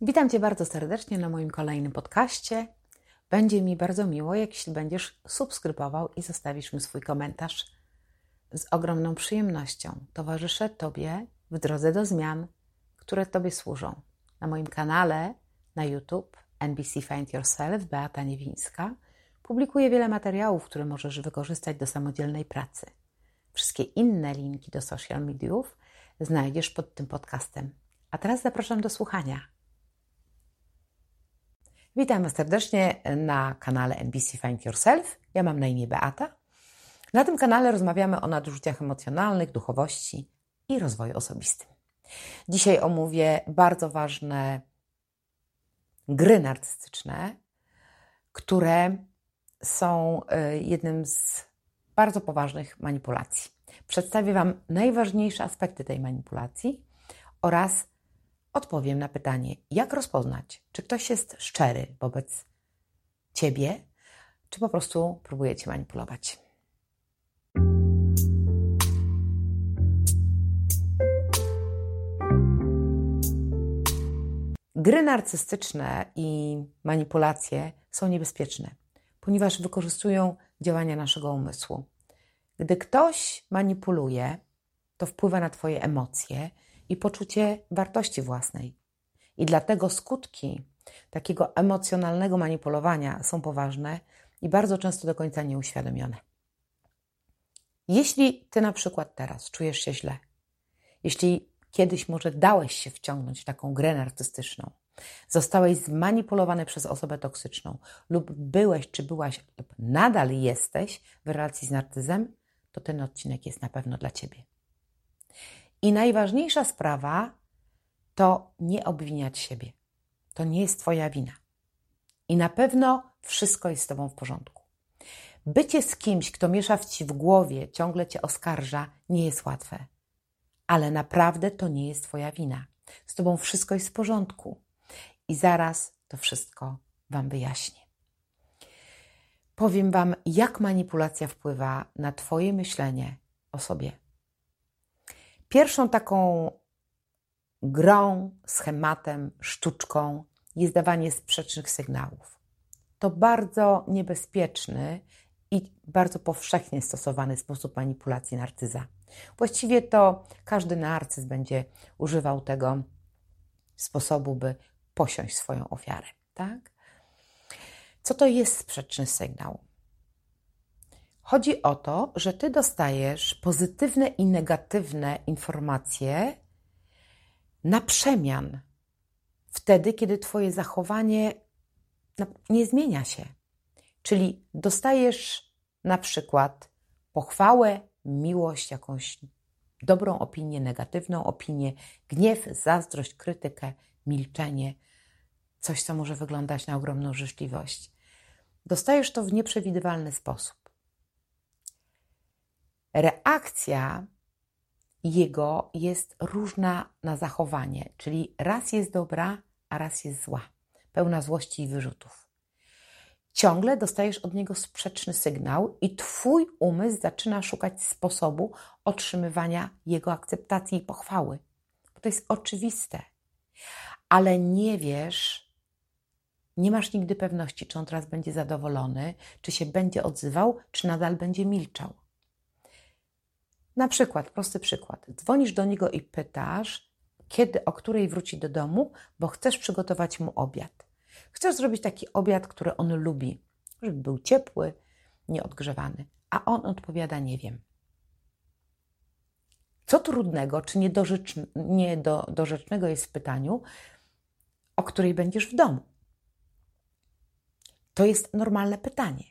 Witam Cię bardzo serdecznie na moim kolejnym podcaście. Będzie mi bardzo miło, jeśli będziesz subskrybował i zostawisz mi swój komentarz. Z ogromną przyjemnością towarzyszę Tobie w drodze do zmian, które Tobie służą. Na moim kanale na YouTube NBC Find Yourself Beata Niewińska publikuję wiele materiałów, które możesz wykorzystać do samodzielnej pracy. Wszystkie inne linki do social mediów znajdziesz pod tym podcastem. A teraz zapraszam do słuchania. Witam Was serdecznie na kanale NBC Find Yourself. Ja mam na imię Beata. Na tym kanale rozmawiamy o nadużyciach emocjonalnych, duchowości i rozwoju osobistym. Dzisiaj omówię bardzo ważne gry narcystyczne, które są jednym z bardzo poważnych manipulacji. Przedstawię Wam najważniejsze aspekty tej manipulacji oraz odpowiem na pytanie, jak rozpoznać, czy ktoś jest szczery wobec Ciebie, czy po prostu próbuje Cię manipulować. Gry narcystyczne i manipulacje są niebezpieczne, ponieważ wykorzystują działania naszego umysłu. Gdy ktoś manipuluje, to wpływa na Twoje emocje i poczucie wartości własnej. I dlatego skutki takiego emocjonalnego manipulowania są poważne i bardzo często do końca nieuświadomione. Jeśli Ty na przykład teraz czujesz się źle, jeśli kiedyś może dałeś się wciągnąć w taką grę narcystyczną, zostałeś zmanipulowany przez osobę toksyczną lub byłeś, czy byłaś, lub nadal jesteś w relacji z narcyzem, to ten odcinek jest na pewno dla Ciebie. I najważniejsza sprawa to nie obwiniać siebie. To nie jest Twoja wina. I na pewno wszystko jest z Tobą w porządku. Bycie z kimś, kto miesza Ci w głowie, ciągle Cię oskarża, nie jest łatwe. Ale naprawdę to nie jest Twoja wina. Z Tobą wszystko jest w porządku. I zaraz to wszystko Wam wyjaśnię. Powiem Wam, jak manipulacja wpływa na Twoje myślenie o sobie. Pierwszą taką grą, schematem, sztuczką jest dawanie sprzecznych sygnałów. To bardzo niebezpieczny i bardzo powszechnie stosowany sposób manipulacji narcyza. Właściwie to każdy narcyz będzie używał tego sposobu, by posiąść swoją ofiarę, tak? Co to jest sprzeczny sygnał? Chodzi o to, że Ty dostajesz pozytywne i negatywne informacje na przemian wtedy, kiedy Twoje zachowanie nie zmienia się. Czyli dostajesz na przykład pochwałę, miłość, jakąś dobrą opinię, negatywną opinię, gniew, zazdrość, krytykę, milczenie, coś, co może wyglądać na ogromną życzliwość. Dostajesz to w nieprzewidywalny sposób. Reakcja jego jest różna na zachowanie, czyli raz jest dobra, a raz jest zła, pełna złości i wyrzutów. Ciągle dostajesz od niego sprzeczny sygnał i Twój umysł zaczyna szukać sposobu otrzymywania jego akceptacji i pochwały. Bo to jest oczywiste, ale nie wiesz, nie masz nigdy pewności, czy on teraz będzie zadowolony, czy się będzie odzywał, czy nadal będzie milczał. Na przykład, prosty przykład, dzwonisz do niego i pytasz, kiedy, o której wróci do domu, bo chcesz przygotować mu obiad. Chcesz zrobić taki obiad, który on lubi, żeby był ciepły, nieodgrzewany, a on odpowiada, nie wiem. Co trudnego, czy niedorzecznego jest w pytaniu, o której będziesz w domu? To jest normalne pytanie.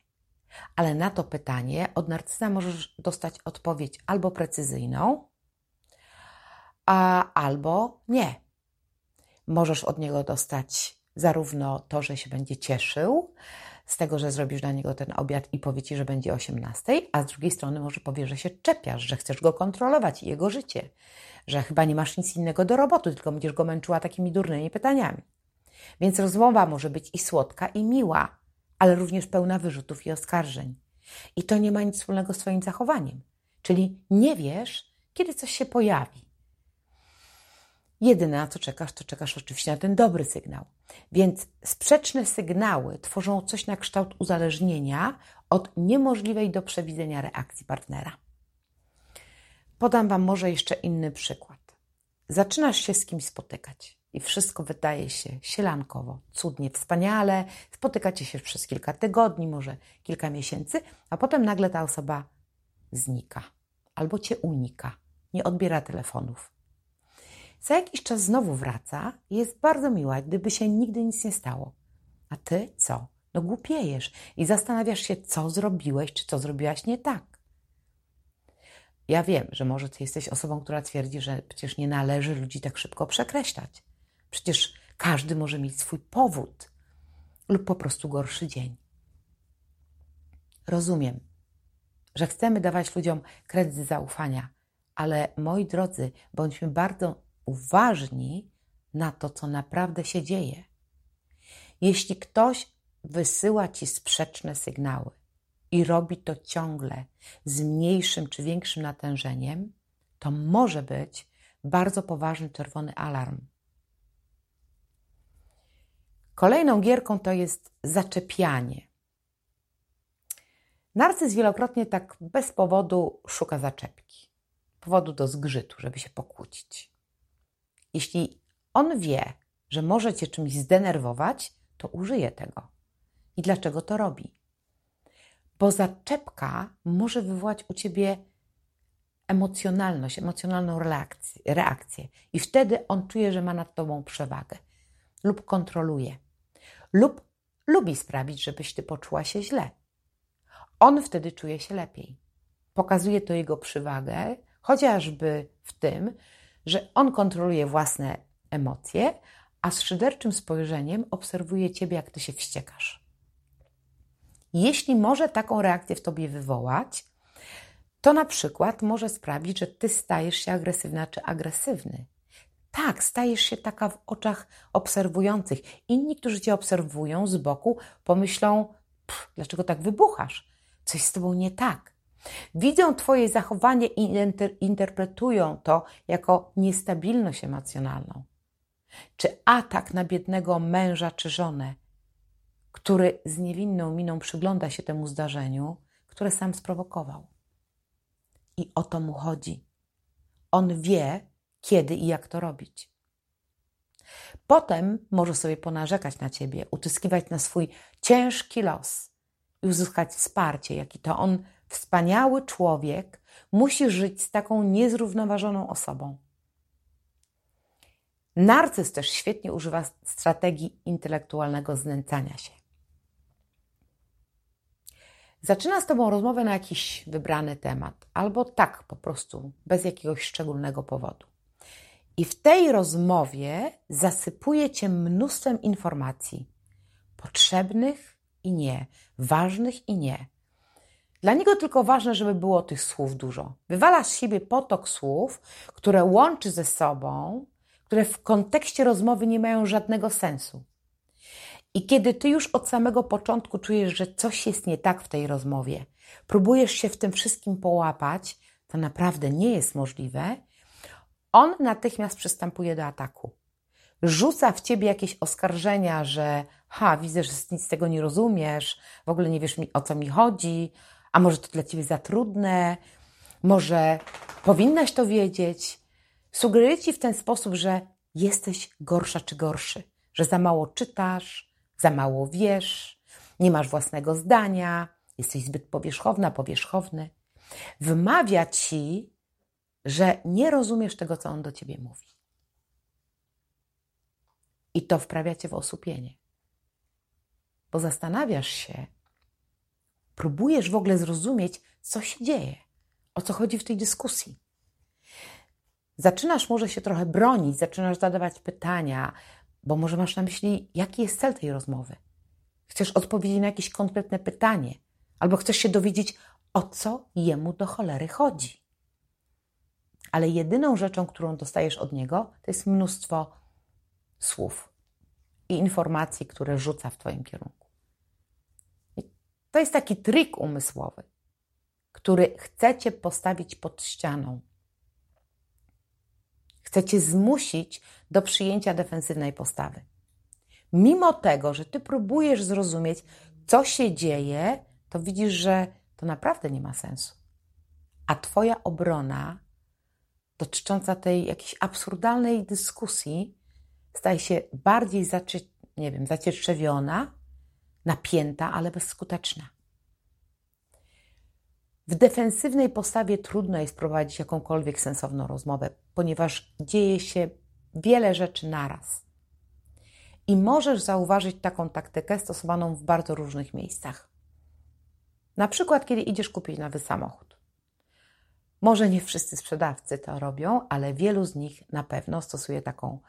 Ale na to pytanie od narcyza możesz dostać odpowiedź albo precyzyjną, albo nie. Możesz od niego dostać zarówno to, że się będzie cieszył z tego, że zrobisz dla niego ten obiad i powie Ci, że będzie 18, a z drugiej strony może powie, że się czepiasz, że chcesz go kontrolować i jego życie, że chyba nie masz nic innego do roboty, tylko będziesz go męczyła takimi durnymi pytaniami. Więc rozmowa może być i słodka, i miła, ale również pełna wyrzutów i oskarżeń. I to nie ma nic wspólnego z Twoim zachowaniem. Czyli nie wiesz, kiedy coś się pojawi. Jedyne, na co czekasz, to czekasz oczywiście na ten dobry sygnał. Więc sprzeczne sygnały tworzą coś na kształt uzależnienia od niemożliwej do przewidzenia reakcji partnera. Podam Wam może jeszcze inny przykład. Zaczynasz się z kimś spotykać i wszystko wydaje się sielankowo, cudnie, wspaniale. Spotykacie się przez kilka tygodni, może kilka miesięcy, a potem nagle ta osoba znika albo Cię unika, nie odbiera telefonów. Za jakiś czas znowu wraca i jest bardzo miła, gdyby się nigdy nic nie stało. A Ty co? No głupiejesz i zastanawiasz się, co zrobiłeś, czy co zrobiłaś nie tak. Ja wiem, że może Ty jesteś osobą, która twierdzi, że przecież nie należy ludzi tak szybko przekreślać. Przecież każdy może mieć swój powód lub po prostu gorszy dzień. Rozumiem, że chcemy dawać ludziom kredyt zaufania, ale moi drodzy, bądźmy bardzo uważni na to, co naprawdę się dzieje. Jeśli ktoś wysyła Ci sprzeczne sygnały, i robi to ciągle z mniejszym czy większym natężeniem, to może być bardzo poważny czerwony alarm. Kolejną gierką to jest zaczepianie. Narcyz wielokrotnie tak bez powodu szuka zaczepki, powodu do zgrzytu, żeby się pokłócić. Jeśli on wie, że może Cię czymś zdenerwować, to użyje tego. I dlaczego to robi? Bo zaczepka może wywołać u Ciebie emocjonalność, emocjonalną reakcję. I wtedy on czuje, że ma nad Tobą przewagę lub kontroluje lub lubi sprawić, żebyś Ty poczuła się źle. On wtedy czuje się lepiej. Pokazuje to jego przewagę, chociażby w tym, że on kontroluje własne emocje, a z szyderczym spojrzeniem obserwuje Ciebie, jak Ty się wściekasz. Jeśli może taką reakcję w Tobie wywołać, to na przykład może sprawić, że Ty stajesz się agresywna czy agresywny. Tak, stajesz się taka w oczach obserwujących. Inni, którzy Cię obserwują z boku, pomyślą, dlaczego tak wybuchasz? Coś z Tobą nie tak. Widzą Twoje zachowanie i interpretują to jako niestabilność emocjonalną. Czy atak na biednego męża czy żonę, który z niewinną miną przygląda się temu zdarzeniu, które sam sprowokował. I o to mu chodzi. On wie, kiedy i jak to robić. Potem może sobie ponarzekać na Ciebie, utyskiwać na swój ciężki los i uzyskać wsparcie, jaki to on, wspaniały człowiek, musi żyć z taką niezrównoważoną osobą. Narcyz też świetnie używa strategii intelektualnego znęcania się. Zaczyna z Tobą rozmowę na jakiś wybrany temat, albo tak po prostu, bez jakiegoś szczególnego powodu. I w tej rozmowie zasypuje Cię mnóstwem informacji, potrzebnych i nie, ważnych i nie. Dla niego tylko ważne, żeby było tych słów dużo. Wywala z siebie potok słów, które łączy ze sobą, które w kontekście rozmowy nie mają żadnego sensu. I kiedy Ty już od samego początku czujesz, że coś jest nie tak w tej rozmowie, próbujesz się w tym wszystkim połapać, to naprawdę nie jest możliwe, on natychmiast przystępuje do ataku. Rzuca w Ciebie jakieś oskarżenia, że widzę, że nic z tego nie rozumiesz, w ogóle nie wiesz, o co mi chodzi, a może to dla Ciebie za trudne, może powinnaś to wiedzieć. Sugeruje Ci w ten sposób, że jesteś gorsza czy gorszy, że za mało czytasz, za mało wiesz, nie masz własnego zdania, jesteś zbyt powierzchowna, powierzchowny. Wymawia Ci, że nie rozumiesz tego, co on do Ciebie mówi. I to wprawia Cię w osłupienie. Bo zastanawiasz się, próbujesz w ogóle zrozumieć, co się dzieje, o co chodzi w tej dyskusji. Zaczynasz może się trochę bronić, zaczynasz zadawać pytania, bo może masz na myśli, jaki jest cel tej rozmowy. Chcesz odpowiedzieć na jakieś konkretne pytanie, albo chcesz się dowiedzieć, o co jemu do cholery chodzi. Ale jedyną rzeczą, którą dostajesz od niego, to jest mnóstwo słów i informacji, które rzuca w Twoim kierunku. I to jest taki trik umysłowy, który chce Cię postawić pod ścianą. Chce cię zmusić do przyjęcia defensywnej postawy. Mimo tego, że ty próbujesz zrozumieć, co się dzieje, to widzisz, że to naprawdę nie ma sensu. A twoja obrona dotycząca tej jakiejś absurdalnej dyskusji staje się bardziej zacietrzewiona, napięta, ale bezskuteczna. W defensywnej postawie trudno jest prowadzić jakąkolwiek sensowną rozmowę, ponieważ dzieje się wiele rzeczy naraz. I możesz zauważyć taką taktykę stosowaną w bardzo różnych miejscach. Na przykład, kiedy idziesz kupić nowy samochód. Może nie wszyscy sprzedawcy to robią, ale wielu z nich na pewno stosuje taką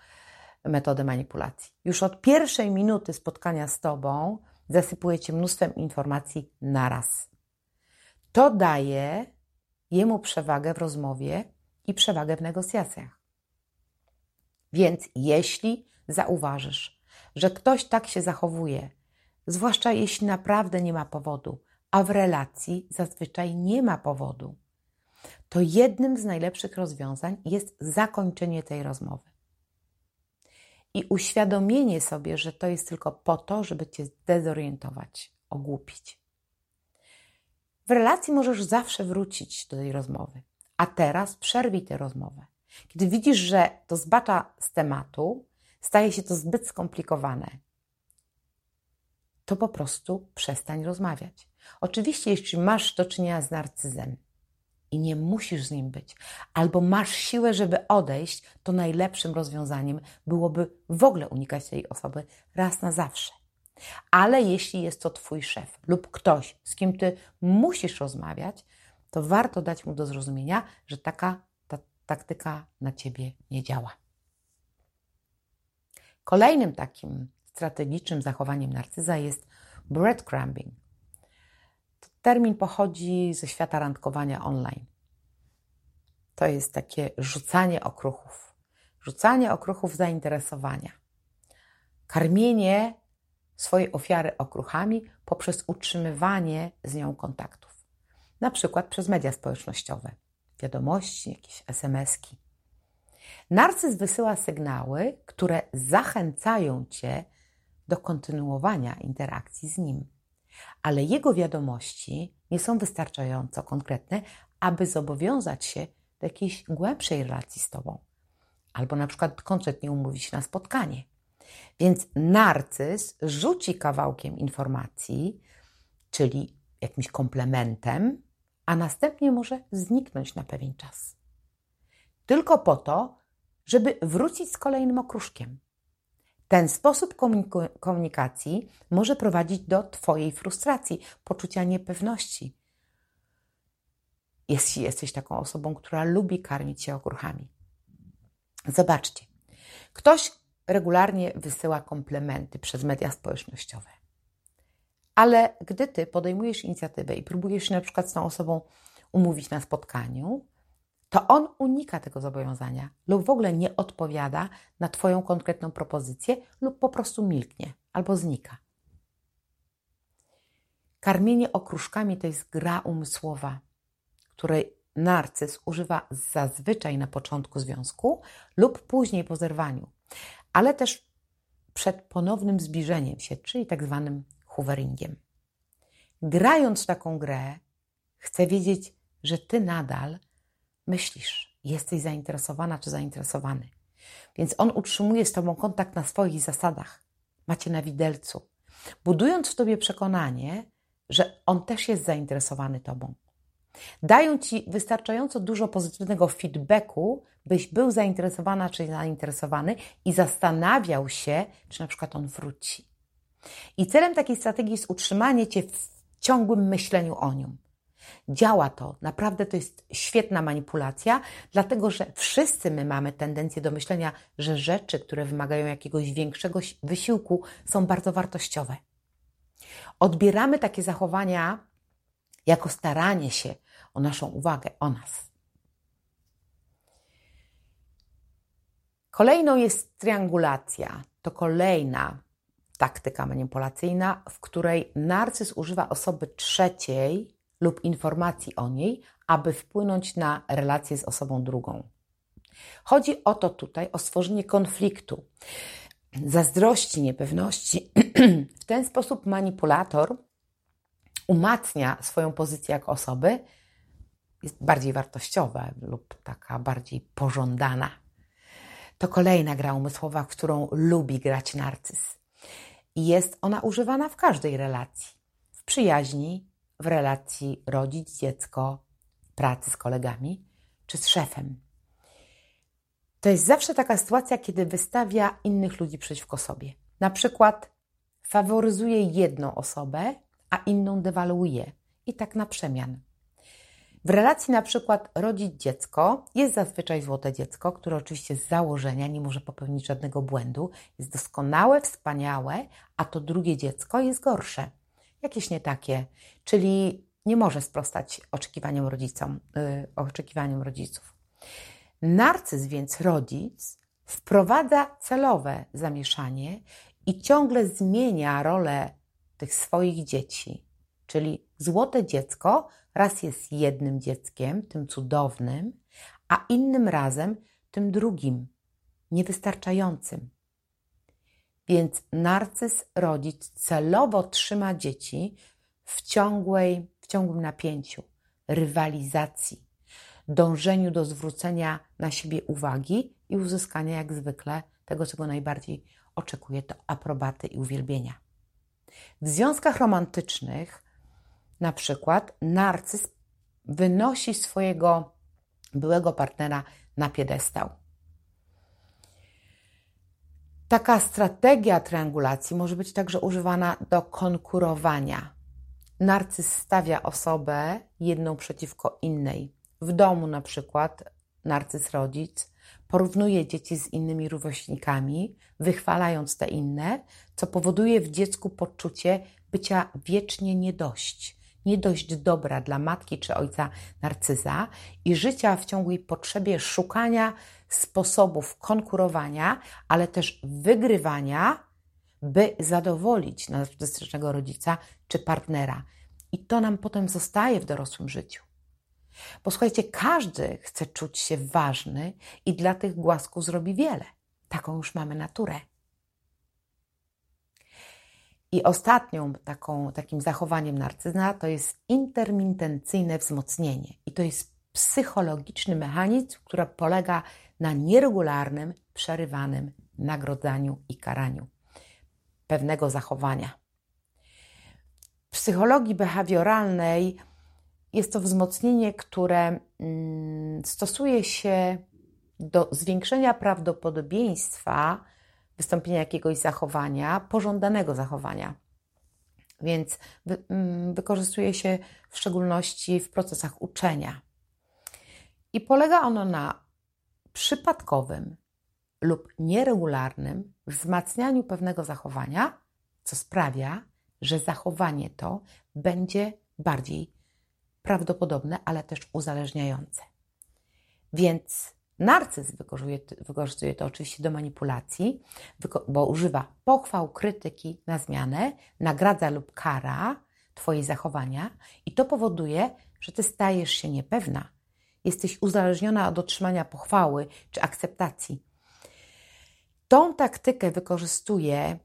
metodę manipulacji. Już od pierwszej minuty spotkania z tobą zasypuje cię mnóstwem informacji naraz. To daje jemu przewagę w rozmowie i przewagę w negocjacjach. Więc jeśli zauważysz, że ktoś tak się zachowuje, zwłaszcza jeśli naprawdę nie ma powodu, a w relacji zazwyczaj nie ma powodu, to jednym z najlepszych rozwiązań jest zakończenie tej rozmowy. I uświadomienie sobie, że to jest tylko po to, żeby cię zdezorientować, ogłupić. W relacji możesz zawsze wrócić do tej rozmowy, a teraz przerwij tę rozmowę. Kiedy widzisz, że to zbacza z tematu, staje się to zbyt skomplikowane, to po prostu przestań rozmawiać. Oczywiście, jeśli masz do czynienia z narcyzem i nie musisz z nim być, albo masz siłę, żeby odejść, to najlepszym rozwiązaniem byłoby w ogóle unikać tej osoby raz na zawsze. Ale jeśli jest to twój szef lub ktoś, z kim ty musisz rozmawiać, to warto dać mu do zrozumienia, że ta taktyka na ciebie nie działa. Kolejnym takim strategicznym zachowaniem narcyza jest breadcrumbing. Termin pochodzi ze świata randkowania online. To jest takie rzucanie okruchów zainteresowania, karmienie swojej ofiary okruchami poprzez utrzymywanie z nią kontaktów. Na przykład przez media społecznościowe, wiadomości, jakieś SMS-ki. Narcyz wysyła sygnały, które zachęcają cię do kontynuowania interakcji z nim. Ale jego wiadomości nie są wystarczająco konkretne, aby zobowiązać się do jakiejś głębszej relacji z tobą. Albo na przykład konkretnie umówić się na spotkanie. Więc narcyz rzuci kawałkiem informacji, czyli jakimś komplementem, a następnie może zniknąć na pewien czas. Tylko po to, żeby wrócić z kolejnym okruszkiem. Ten sposób komunikacji może prowadzić do twojej frustracji, poczucia niepewności. Jeśli jesteś taką osobą, która lubi karmić się okruchami. Zobaczcie, ktoś regularnie wysyła komplementy przez media społecznościowe. Ale gdy ty podejmujesz inicjatywę i próbujesz się na przykład z tą osobą umówić na spotkaniu, to on unika tego zobowiązania lub w ogóle nie odpowiada na twoją konkretną propozycję lub po prostu milknie albo znika. Karmienie okruszkami to jest gra umysłowa, której narcyz używa zazwyczaj na początku związku lub później po zerwaniu, ale też przed ponownym zbliżeniem się, czyli tak zwanym hoveringiem. Grając taką grę, chce wiedzieć, że ty nadal myślisz, jesteś zainteresowana czy zainteresowany. Więc on utrzymuje z tobą kontakt na swoich zasadach. Macie na widelcu. Budując w tobie przekonanie, że on też jest zainteresowany tobą. Dają ci wystarczająco dużo pozytywnego feedbacku, byś był zainteresowana czy zainteresowany i zastanawiał się, czy na przykład on wróci. I celem takiej strategii jest utrzymanie cię w ciągłym myśleniu o nim. Działa to, naprawdę to jest świetna manipulacja, dlatego że wszyscy my mamy tendencję do myślenia, że rzeczy, które wymagają jakiegoś większego wysiłku, są bardzo wartościowe. Odbieramy takie zachowania jako staranie się o naszą uwagę, o nas. Kolejną jest triangulacja. To kolejna taktyka manipulacyjna, w której narcyz używa osoby trzeciej lub informacji o niej, aby wpłynąć na relację z osobą drugą. Chodzi o to tutaj, o stworzenie konfliktu, zazdrości, niepewności. W ten sposób manipulator umacnia swoją pozycję jako osoby, jest bardziej wartościowa lub taka bardziej pożądana. To kolejna gra umysłowa, w którą lubi grać narcyz. I jest ona używana w każdej relacji. W przyjaźni, w relacji rodzic-dziecko, pracy z kolegami czy z szefem. To jest zawsze taka sytuacja, kiedy wystawia innych ludzi przeciwko sobie. Na przykład faworyzuje jedną osobę, a inną dewaluuje. I tak na przemian. W relacji na przykład rodzic-dziecko jest zazwyczaj złote dziecko, które oczywiście z założenia nie może popełnić żadnego błędu. Jest doskonałe, wspaniałe, a to drugie dziecko jest gorsze. Jakieś nie takie, czyli nie może sprostać oczekiwaniom rodziców. Narcyz więc rodzic wprowadza celowe zamieszanie i ciągle zmienia rolę tych swoich dzieci. Czyli złote dziecko raz jest jednym dzieckiem, tym cudownym, a innym razem tym drugim, niewystarczającym. Więc narcyz rodzic celowo trzyma dzieci w ciągłym napięciu, rywalizacji, dążeniu do zwrócenia na siebie uwagi i uzyskania jak zwykle tego, czego najbardziej oczekuje, to aprobaty i uwielbienia. W związkach romantycznych na przykład narcyz wynosi swojego byłego partnera na piedestał. Taka strategia triangulacji może być także używana do konkurowania. Narcyz stawia osobę jedną przeciwko innej. W domu na przykład narcyz rodzic porównuje dzieci z innymi rówieśnikami, wychwalając te inne, co powoduje w dziecku poczucie bycia wiecznie nie dość dobra dla matki czy ojca narcyza i życia w ciągłej potrzebie szukania sposobów konkurowania, ale też wygrywania, by zadowolić narcystycznego rodzica czy partnera. I to nam potem zostaje w dorosłym życiu. Bo słuchajcie, każdy chce czuć się ważny i dla tych głasków zrobi wiele. Taką już mamy naturę. I ostatnią takim zachowaniem narcyza to jest intermitencyjne wzmocnienie. I to jest psychologiczny mechanizm, który polega na nieregularnym, przerywanym nagradzaniu i karaniu pewnego zachowania. W psychologii behawioralnej jest to wzmocnienie, które stosuje się do zwiększenia prawdopodobieństwa wystąpienia jakiegoś zachowania, pożądanego zachowania. Więc wykorzystuje się w szczególności w procesach uczenia. I polega ono na przypadkowym lub nieregularnym wzmacnianiu pewnego zachowania, co sprawia, że zachowanie to będzie bardziej prawdopodobne, ale też uzależniające. Więc narcyz wykorzystuje to oczywiście do manipulacji, bo używa pochwał, krytyki na zmianę, nagradza lub kara Twoje zachowania i to powoduje, że Ty stajesz się niepewna. Jesteś uzależniona od otrzymania pochwały czy akceptacji. Tą taktykę wykorzystuje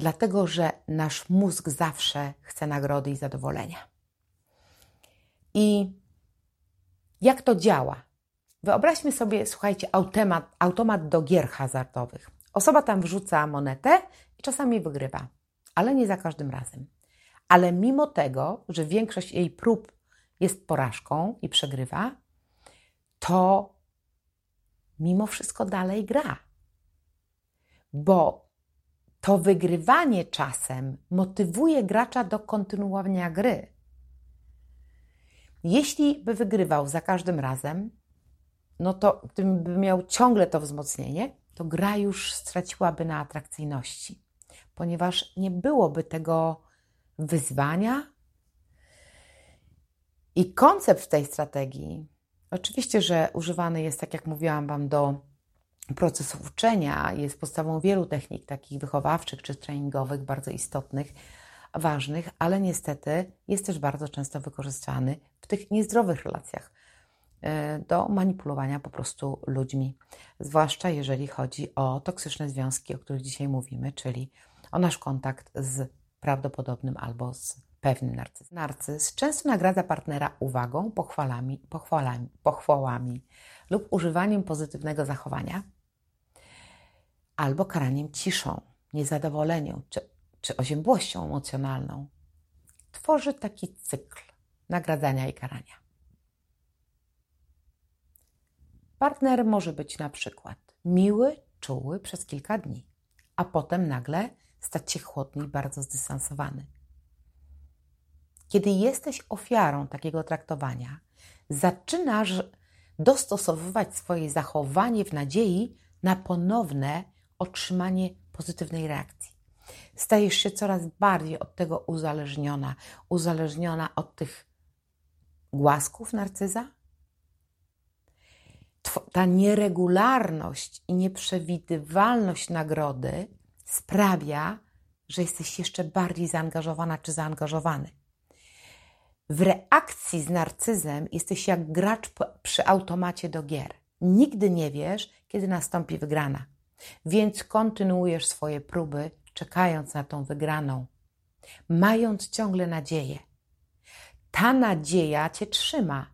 dlatego, że nasz mózg zawsze chce nagrody i zadowolenia. I jak to działa? Wyobraźmy sobie, słuchajcie, automat do gier hazardowych. Osoba tam wrzuca monetę i czasami wygrywa, ale nie za każdym razem. Ale mimo tego, że większość jej prób jest porażką i przegrywa, to mimo wszystko dalej gra. Bo to wygrywanie czasem motywuje gracza do kontynuowania gry. Jeśli by wygrywał za każdym razem, no to gdyby miał ciągle to wzmocnienie, to gra już straciłaby na atrakcyjności, ponieważ nie byłoby tego wyzwania. I koncept tej strategii, oczywiście, że używany jest, tak jak mówiłam Wam, do procesów uczenia, jest podstawą wielu technik takich wychowawczych czy treningowych, bardzo istotnych, ważnych, ale niestety jest też bardzo często wykorzystywany w tych niezdrowych relacjach do manipulowania po prostu ludźmi, zwłaszcza jeżeli chodzi o toksyczne związki, o których dzisiaj mówimy, czyli o nasz kontakt z prawdopodobnym albo z pewnym narcyzem. Narcyz często nagradza partnera uwagą, pochwałami lub używaniem pozytywnego zachowania albo karaniem ciszą, niezadowoleniem czy oziębłością emocjonalną. Tworzy taki cykl nagradzania i karania. Partner może być na przykład miły, czuły przez kilka dni, a potem nagle stać się chłodny i bardzo zdystansowany. Kiedy jesteś ofiarą takiego traktowania, zaczynasz dostosowywać swoje zachowanie w nadziei na ponowne otrzymanie pozytywnej reakcji. Stajesz się coraz bardziej od tego uzależniona od tych głasków narcyza. Ta nieregularność i nieprzewidywalność nagrody sprawia, że jesteś jeszcze bardziej zaangażowana czy zaangażowany. W reakcji z narcyzem jesteś jak gracz przy automacie do gier. Nigdy nie wiesz, kiedy nastąpi wygrana, więc kontynuujesz swoje próby, czekając na tą wygraną, mając ciągle nadzieję. Ta nadzieja cię trzyma,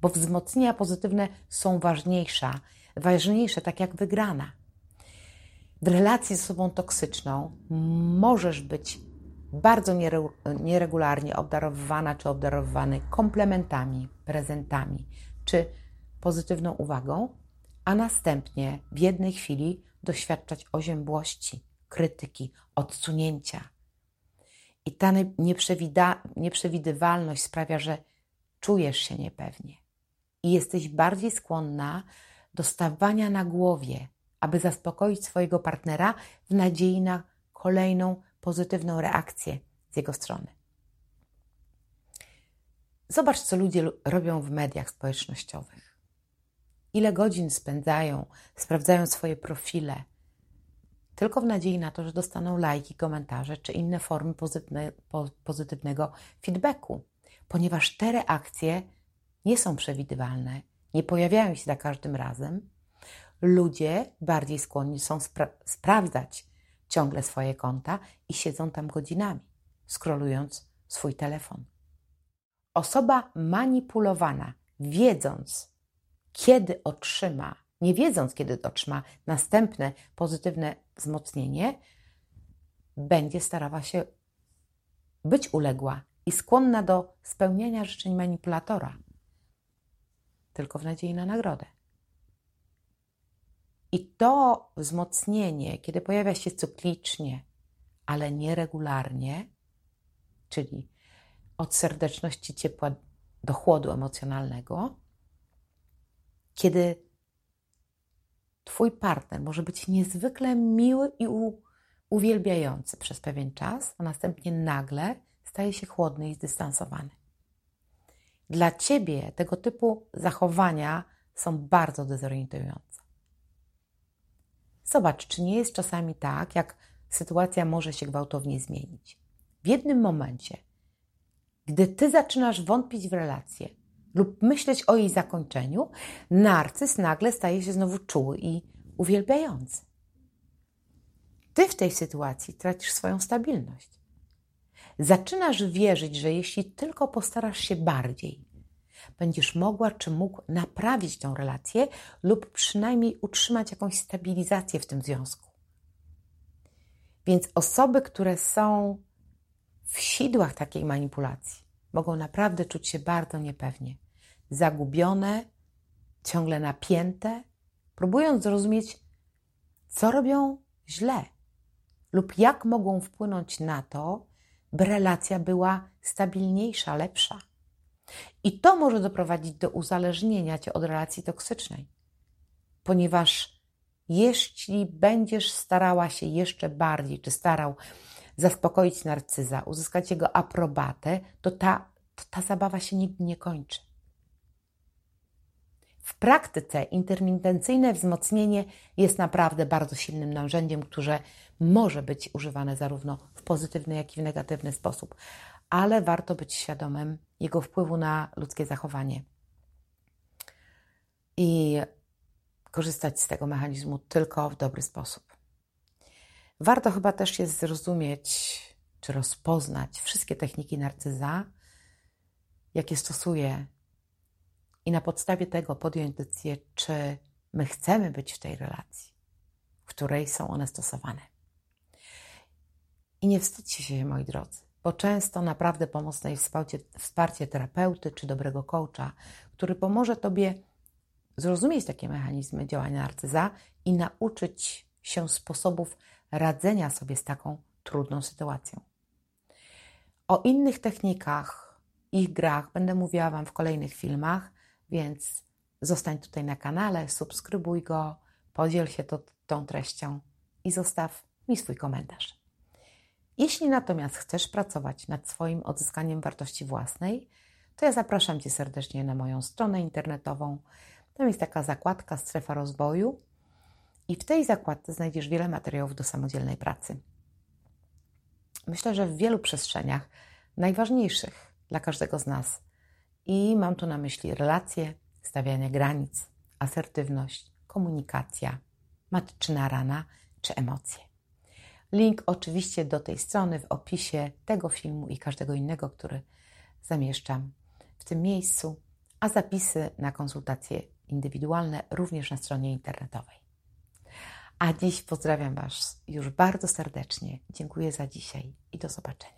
bo wzmocnienia pozytywne są ważniejsze, tak jak wygrana. W relacji z osobą toksyczną możesz być bardzo nieregularnie obdarowywana czy obdarowywany komplementami, prezentami czy pozytywną uwagą, a następnie w jednej chwili doświadczać oziębłości, krytyki, odsunięcia. I ta nieprzewidywalność sprawia, że czujesz się niepewnie i jesteś bardziej skłonna do stawania na głowie, aby zaspokoić swojego partnera w nadziei na kolejną pozytywną reakcję z jego strony. Zobacz, co ludzie robią w mediach społecznościowych. Ile godzin spędzają, sprawdzają swoje profile, tylko w nadziei na to, że dostaną lajki, komentarze czy inne formy pozytywnego feedbacku, ponieważ te reakcje nie są przewidywalne, nie pojawiają się za każdym razem. Ludzie bardziej skłonni są sprawdzać ciągle swoje konta i siedzą tam godzinami, scrollując swój telefon. Osoba manipulowana, nie wiedząc, kiedy otrzyma następne pozytywne wzmocnienie, będzie starała się być uległa i skłonna do spełniania życzeń manipulatora, tylko w nadziei na nagrodę. I to wzmocnienie, kiedy pojawia się cyklicznie, ale nieregularnie, czyli od serdeczności ciepła do chłodu emocjonalnego, kiedy twój partner może być niezwykle miły i uwielbiający przez pewien czas, a następnie nagle staje się chłodny i zdystansowany. Dla ciebie tego typu zachowania są bardzo dezorientujące. Zobacz, czy nie jest czasami tak, jak sytuacja może się gwałtownie zmienić. W jednym momencie, gdy ty zaczynasz wątpić w relację lub myśleć o jej zakończeniu, narcyz nagle staje się znowu czuły i uwielbiający. Ty w tej sytuacji tracisz swoją stabilność. Zaczynasz wierzyć, że jeśli tylko postarasz się bardziej, będziesz mogła czy mógł naprawić tę relację lub przynajmniej utrzymać jakąś stabilizację w tym związku. Więc osoby, które są w sidłach takiej manipulacji, mogą naprawdę czuć się bardzo niepewnie, zagubione, ciągle napięte, próbując zrozumieć, co robią źle lub jak mogą wpłynąć na to, by relacja była stabilniejsza, lepsza. I to może doprowadzić do uzależnienia cię od relacji toksycznej, ponieważ jeśli będziesz starała się jeszcze bardziej, czy starał zaspokoić narcyza, uzyskać jego aprobatę, to ta zabawa się nigdy nie kończy. W praktyce intermitencyjne wzmocnienie jest naprawdę bardzo silnym narzędziem, które może być używane zarówno w pozytywny, jak i w negatywny sposób, ale warto być świadomym jego wpływu na ludzkie zachowanie. i korzystać z tego mechanizmu tylko w dobry sposób. Warto chyba też jest zrozumieć czy rozpoznać wszystkie techniki narcyza, jakie stosuje i na podstawie tego podjąć decyzję, czy my chcemy być w tej relacji, w której są one stosowane. I nie wstydźcie się, moi drodzy, bo często naprawdę pomocne jest wsparcie terapeuty czy dobrego coacha, który pomoże Tobie zrozumieć takie mechanizmy działania narcyza i nauczyć się sposobów radzenia sobie z taką trudną sytuacją. O innych technikach, ich grach będę mówiła Wam w kolejnych filmach, więc zostań tutaj na kanale, subskrybuj go, podziel się tą treścią i zostaw mi swój komentarz. Jeśli natomiast chcesz pracować nad swoim odzyskaniem wartości własnej, to ja zapraszam Cię serdecznie na moją stronę internetową. Tam jest taka zakładka Strefa Rozwoju i w tej zakładce znajdziesz wiele materiałów do samodzielnej pracy. Myślę, że w wielu przestrzeniach najważniejszych dla każdego z nas i mam tu na myśli relacje, stawianie granic, asertywność, komunikacja, matczyna rana czy emocje. Link oczywiście do tej strony w opisie tego filmu i każdego innego, który zamieszczam w tym miejscu, a zapisy na konsultacje indywidualne również na stronie internetowej. A dziś pozdrawiam Was już bardzo serdecznie. Dziękuję za dzisiaj i do zobaczenia.